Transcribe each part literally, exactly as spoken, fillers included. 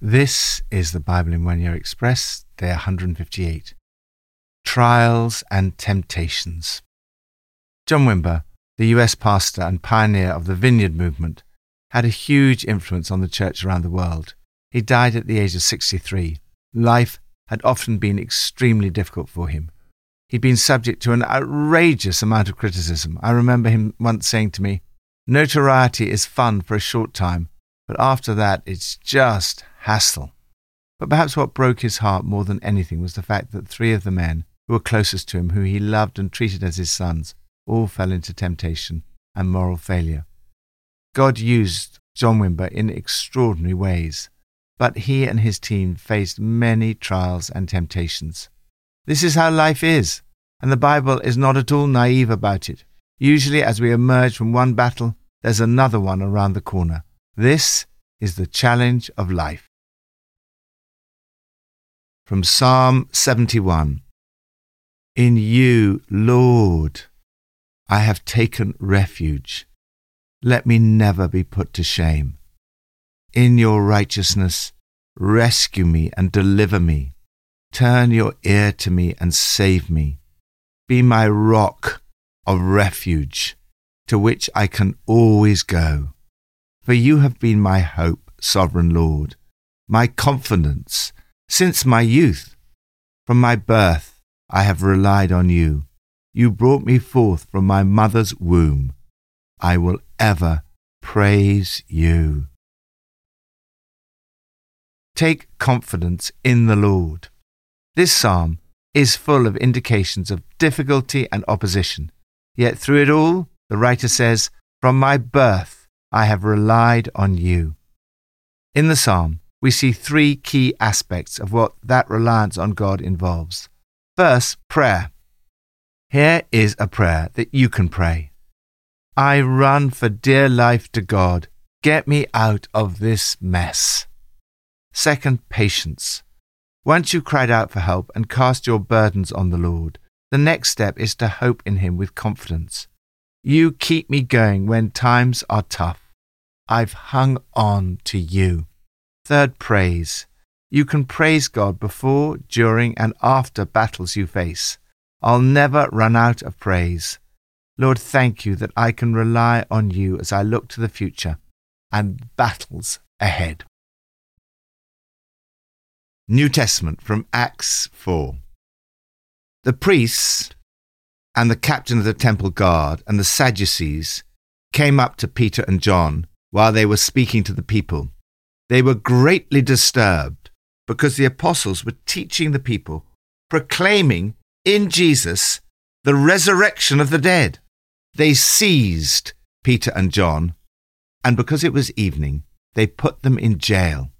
This is the Bible in One Year Express, Day one hundred fifty-eight. Trials and Temptations. John Wimber, the U S pastor and pioneer of the Vineyard movement, had a huge influence on the church around the world. He died at the age of sixty-three. Life had often been extremely difficult for him. He'd been subject to an outrageous amount of criticism. I remember him once saying to me, "Notoriety is fun for a short time, but after that it's just hassle." But perhaps what broke his heart more than anything was the fact that three of the men who were closest to him, who he loved and treated as his sons, all fell into temptation and moral failure. God used John Wimber in extraordinary ways, but he and his team faced many trials and temptations. This is how life is, and the Bible is not at all naive about it. Usually as we emerge from one battle, there's another one around the corner. This is the challenge of life. From Psalm seventy-one. In you, Lord, I have taken refuge. Let me never be put to shame. In your righteousness, rescue me and deliver me. Turn your ear to me and save me. Be my rock of refuge, to which I can always go. For you have been my hope, sovereign Lord, my confidence since my youth. From my birth I have relied on you. You brought me forth from my mother's womb. I will ever praise you. Take confidence in the Lord. This psalm is full of indications of difficulty and opposition. Yet through it all, the writer says, "From my birth I have relied on you." In the psalm, we see three key aspects of what that reliance on God involves. First, prayer. Here is a prayer that you can pray. I run for dear life to God. Get me out of this mess. Second, patience. Once you cried out for help and cast your burdens on the Lord, the next step is to hope in him with confidence. You keep me going when times are tough. I've hung on to you. Third, praise. You can praise God before, during, and after battles you face. I'll never run out of praise. Lord, thank you that I can rely on you as I look to the future and battles ahead. New Testament from Acts four. The priests and the captain of the temple guard and the Sadducees came up to Peter and John while they were speaking to the people. They were greatly disturbed because the apostles were teaching the people, proclaiming in Jesus the resurrection of the dead. They seized Peter and John, and because it was evening, they put them in jail.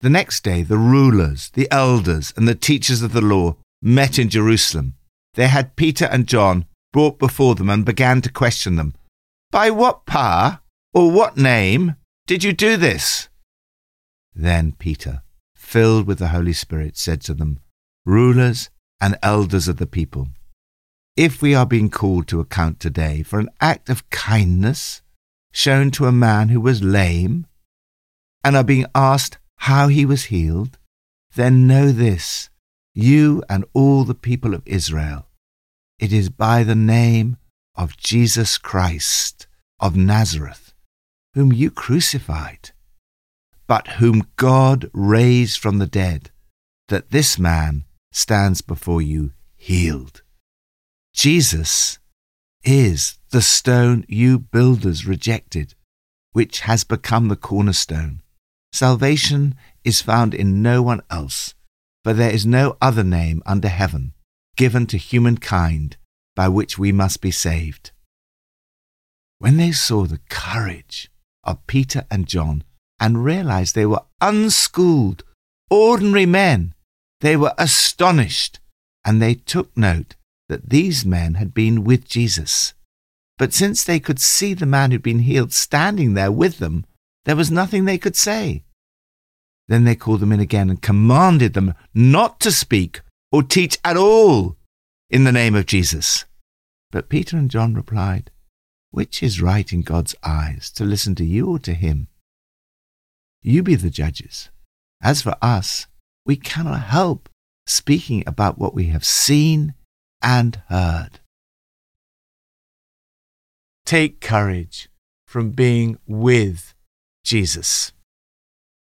The next day, the rulers, the elders, and the teachers of the law met in Jerusalem. They had Peter and John brought before them and began to question them. "By what power or what name did you do this?" Then Peter, filled with the Holy Spirit, said to them, "Rulers and elders of the people, if we are being called to account today for an act of kindness shown to a man who was lame, and are being asked how he was healed, then know this, you and all the people of Israel, it is by the name of Jesus Christ of Nazareth, whom you crucified, but whom God raised from the dead, that this man stands before you healed. Jesus is the stone you builders rejected, which has become the cornerstone. Salvation is found in no one else, for there is no other name under heaven given to humankind by which we must be saved." When they saw the courage of Peter and John and realized they were unschooled, ordinary men, they were astonished, and they took note that these men had been with Jesus. But since they could see the man who'd been healed standing there with them, there was nothing they could say. Then they called them in again and commanded them not to speak or teach at all in the name of Jesus. But Peter and John replied, "Which is right in God's eyes, to listen to you or to him? You be the judges. As for us, we cannot help speaking about what we have seen and heard. Take courage from being with Jesus.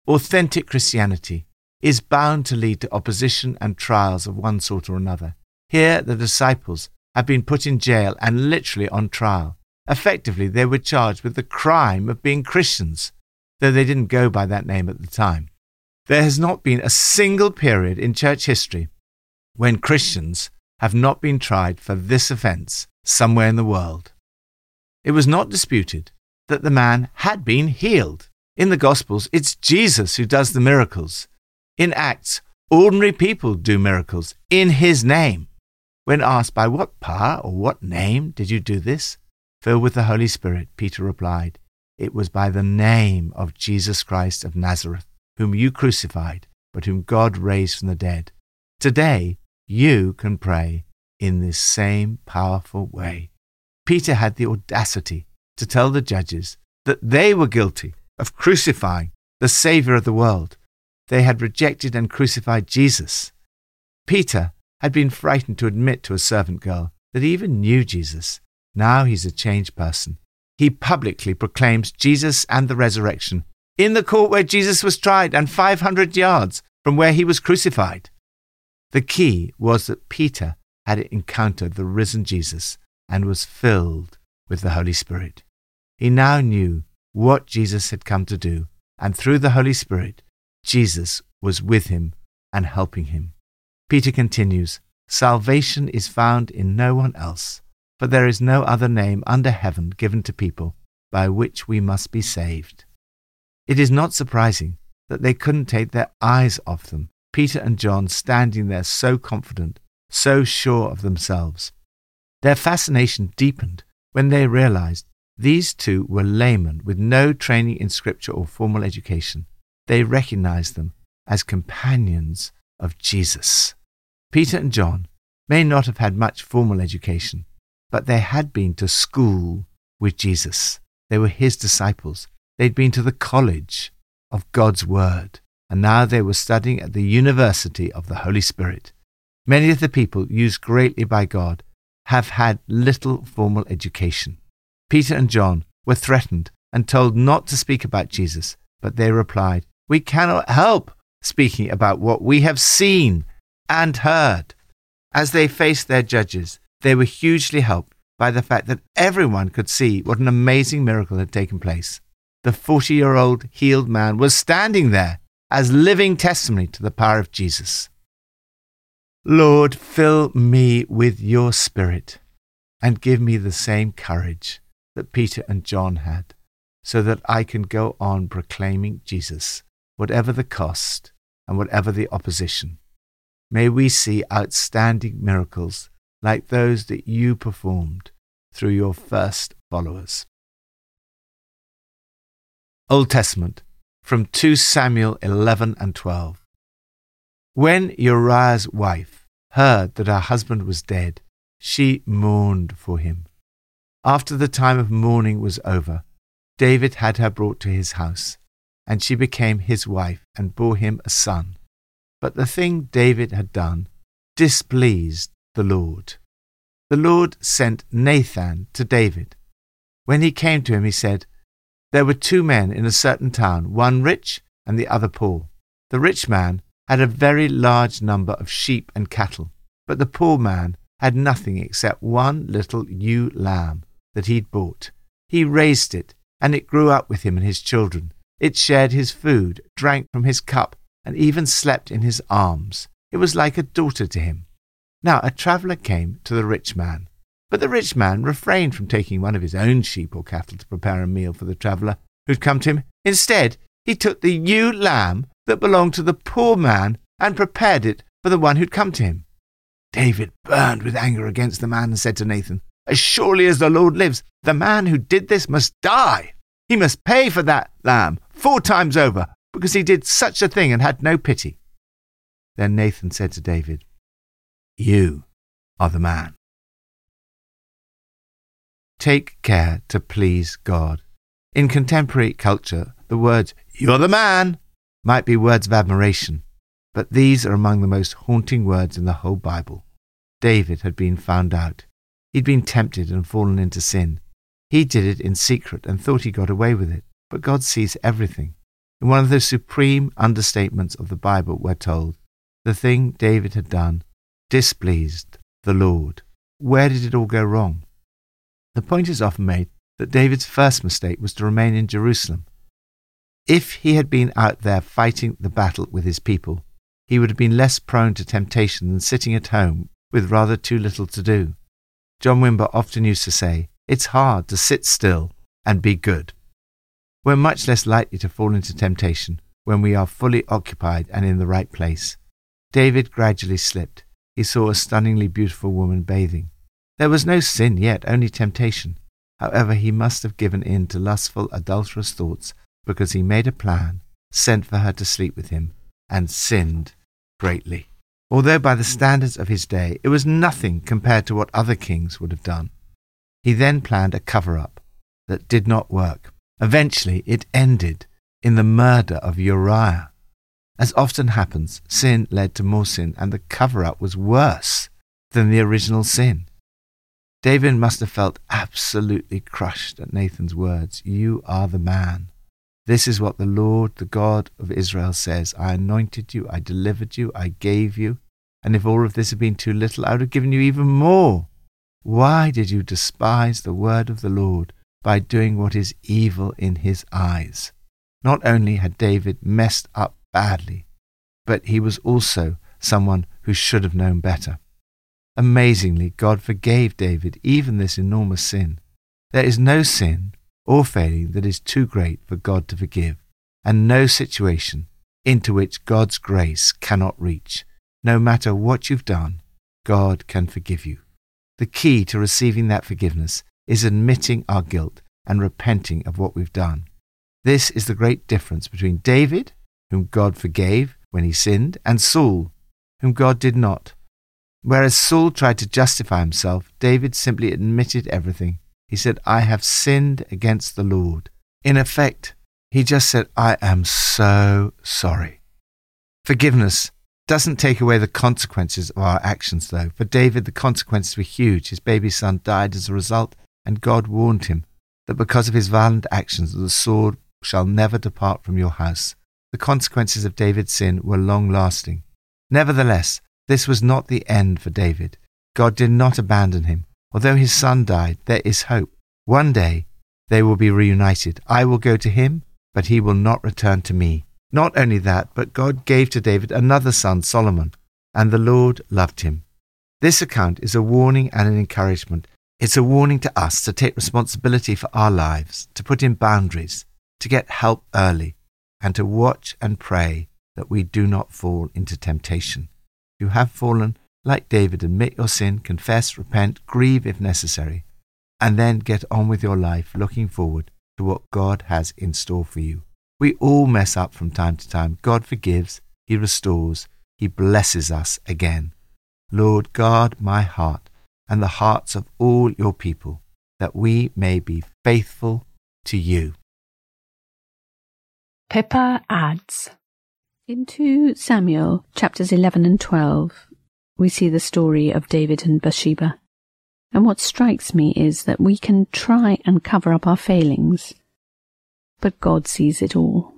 Authentic Christianity is bound to lead to opposition and trials of one sort or another. Here, the disciples have been put in jail and literally on trial. Effectively, they were charged with the crime of being Christians, though they didn't go by that name at the time. There has not been a single period in church history when Christians have not been tried for this offence somewhere in the world. It was not disputed that the man had been healed. In the Gospels, it's Jesus who does the miracles. In Acts, ordinary people do miracles in his name. When asked by what power or what name did you do this? Filled with the Holy Spirit, Peter replied, "It was by the name of Jesus Christ of Nazareth, whom you crucified, but whom God raised from the dead." Today, you can pray in this same powerful way. Peter had the audacity to tell the judges that they were guilty of crucifying the Saviour of the world. They had rejected and crucified Jesus. Peter had been frightened to admit to a servant girl that he even knew Jesus. Now he's a changed person. He publicly proclaims Jesus and the resurrection in the court where Jesus was tried and five hundred yards from where he was crucified. The key was that Peter had encountered the risen Jesus and was filled with the Holy Spirit. He now knew what Jesus had come to do, and through the Holy Spirit, Jesus was with him and helping him. Peter continues, "Salvation is found in no one else, for there is no other name under heaven given to people by which we must be saved." It is not surprising that they couldn't take their eyes off them, Peter and John standing there so confident, so sure of themselves. Their fascination deepened when they realized these two were laymen with no training in scripture or formal education. They recognized them as companions of Jesus. Peter and John may not have had much formal education, but they had been to school with Jesus. They were his disciples. They'd been to the college of God's Word, and now they were studying at the University of the Holy Spirit. Many of the people used greatly by God have had little formal education. Peter and John were threatened and told not to speak about Jesus, but they replied, "We cannot help speaking about what we have seen and heard." As they faced their judges, they were hugely helped by the fact that everyone could see what an amazing miracle had taken place. The forty-year-old healed man was standing there as living testimony to the power of Jesus. Lord, fill me with your Spirit and give me the same courage that Peter and John had, so that I can go on proclaiming Jesus, whatever the cost and whatever the opposition. May we see outstanding miracles like those that you performed through your first followers. Old Testament, from Second Samuel eleven and twelve. When Uriah's wife heard that her husband was dead, she mourned for him. After the time of mourning was over, David had her brought to his house, and she became his wife and bore him a son. But the thing David had done displeased the Lord. The Lord sent Nathan to David. When he came to him, he said, "There were two men in a certain town, one rich and the other poor. The rich man had a very large number of sheep and cattle, but the poor man had nothing except one little ewe lamb that he'd bought. He raised it, and it grew up with him and his children. It shared his food, drank from his cup, and even slept in his arms. It was like a daughter to him." Now a traveller came to the rich man, but the rich man refrained from taking one of his own sheep or cattle to prepare a meal for the traveller who'd come to him. Instead, he took the ewe lamb that belonged to the poor man and prepared it for the one who'd come to him. David burned with anger against the man and said to Nathan, "As surely as the Lord lives, the man who did this must die. He must pay for that lamb four times over, because he did such a thing and had no pity." Then Nathan said to David, "You are the man." Take care to please God. In contemporary culture, the words, "You're the man," might be words of admiration, but these are among the most haunting words in the whole Bible. David had been found out. He'd been tempted and fallen into sin. He did it in secret and thought he got away with it, but God sees everything. In one of the supreme understatements of the Bible, we're told, the thing David had done displeased the Lord. Where did it all go wrong? The point is often made that David's first mistake was to remain in Jerusalem. If he had been out there fighting the battle with his people, he would have been less prone to temptation than sitting at home with rather too little to do. John Wimber often used to say, "It's hard to sit still and be good." We're much less likely to fall into temptation when we are fully occupied and in the right place. David gradually slipped. He saw a stunningly beautiful woman bathing. There was no sin yet, only temptation. However, he must have given in to lustful, adulterous thoughts because he made a plan, sent for her to sleep with him, and sinned greatly. Although by the standards of his day, it was nothing compared to what other kings would have done. He then planned a cover-up that did not work. Eventually, it ended in the murder of Uriah. As often happens, sin led to more sin, and the cover-up was worse than the original sin. David must have felt absolutely crushed at Nathan's words, "You are the man. This is what the Lord, the God of Israel, says. I anointed you, I delivered you, I gave you, and if all of this had been too little, I would have given you even more. Why did you despise the word of the Lord by doing what is evil in his eyes?" Not only had David messed up badly, but he was also someone who should have known better. Amazingly, God forgave David even this enormous sin. There is no sin or failing that is too great for God to forgive, and no situation into which God's grace cannot reach. No matter what you've done, God can forgive you. The key to receiving that forgiveness is admitting our guilt and repenting of what we've done. This is the great difference between David, whom God forgave when he sinned, and Saul, whom God did not. Whereas Saul tried to justify himself, David simply admitted everything. He said, "I have sinned against the Lord." In effect, he just said, "I am so sorry." Forgiveness doesn't take away the consequences of our actions, though. For David, the consequences were huge. His baby son died as a result, and God warned him that because of his violent actions, the sword shall never depart from your house. The consequences of David's sin were long-lasting. Nevertheless, this was not the end for David. God did not abandon him. Although his son died, there is hope. One day they will be reunited. I will go to him, but he will not return to me. Not only that, but God gave to David another son, Solomon, and the Lord loved him. This account is a warning and an encouragement. It's a warning to us to take responsibility for our lives, to put in boundaries, to get help early, and to watch and pray that we do not fall into temptation. If you have fallen, like David, admit your sin, confess, repent, grieve if necessary, and then get on with your life, looking forward to what God has in store for you. We all mess up from time to time. God forgives, he restores, he blesses us again. Lord, guard my heart and the hearts of all your people, that we may be faithful to you. Pippa adds, in Second Samuel chapters eleven and twelve, we see the story of David and Bathsheba. And what strikes me is that we can try and cover up our failings, but God sees it all.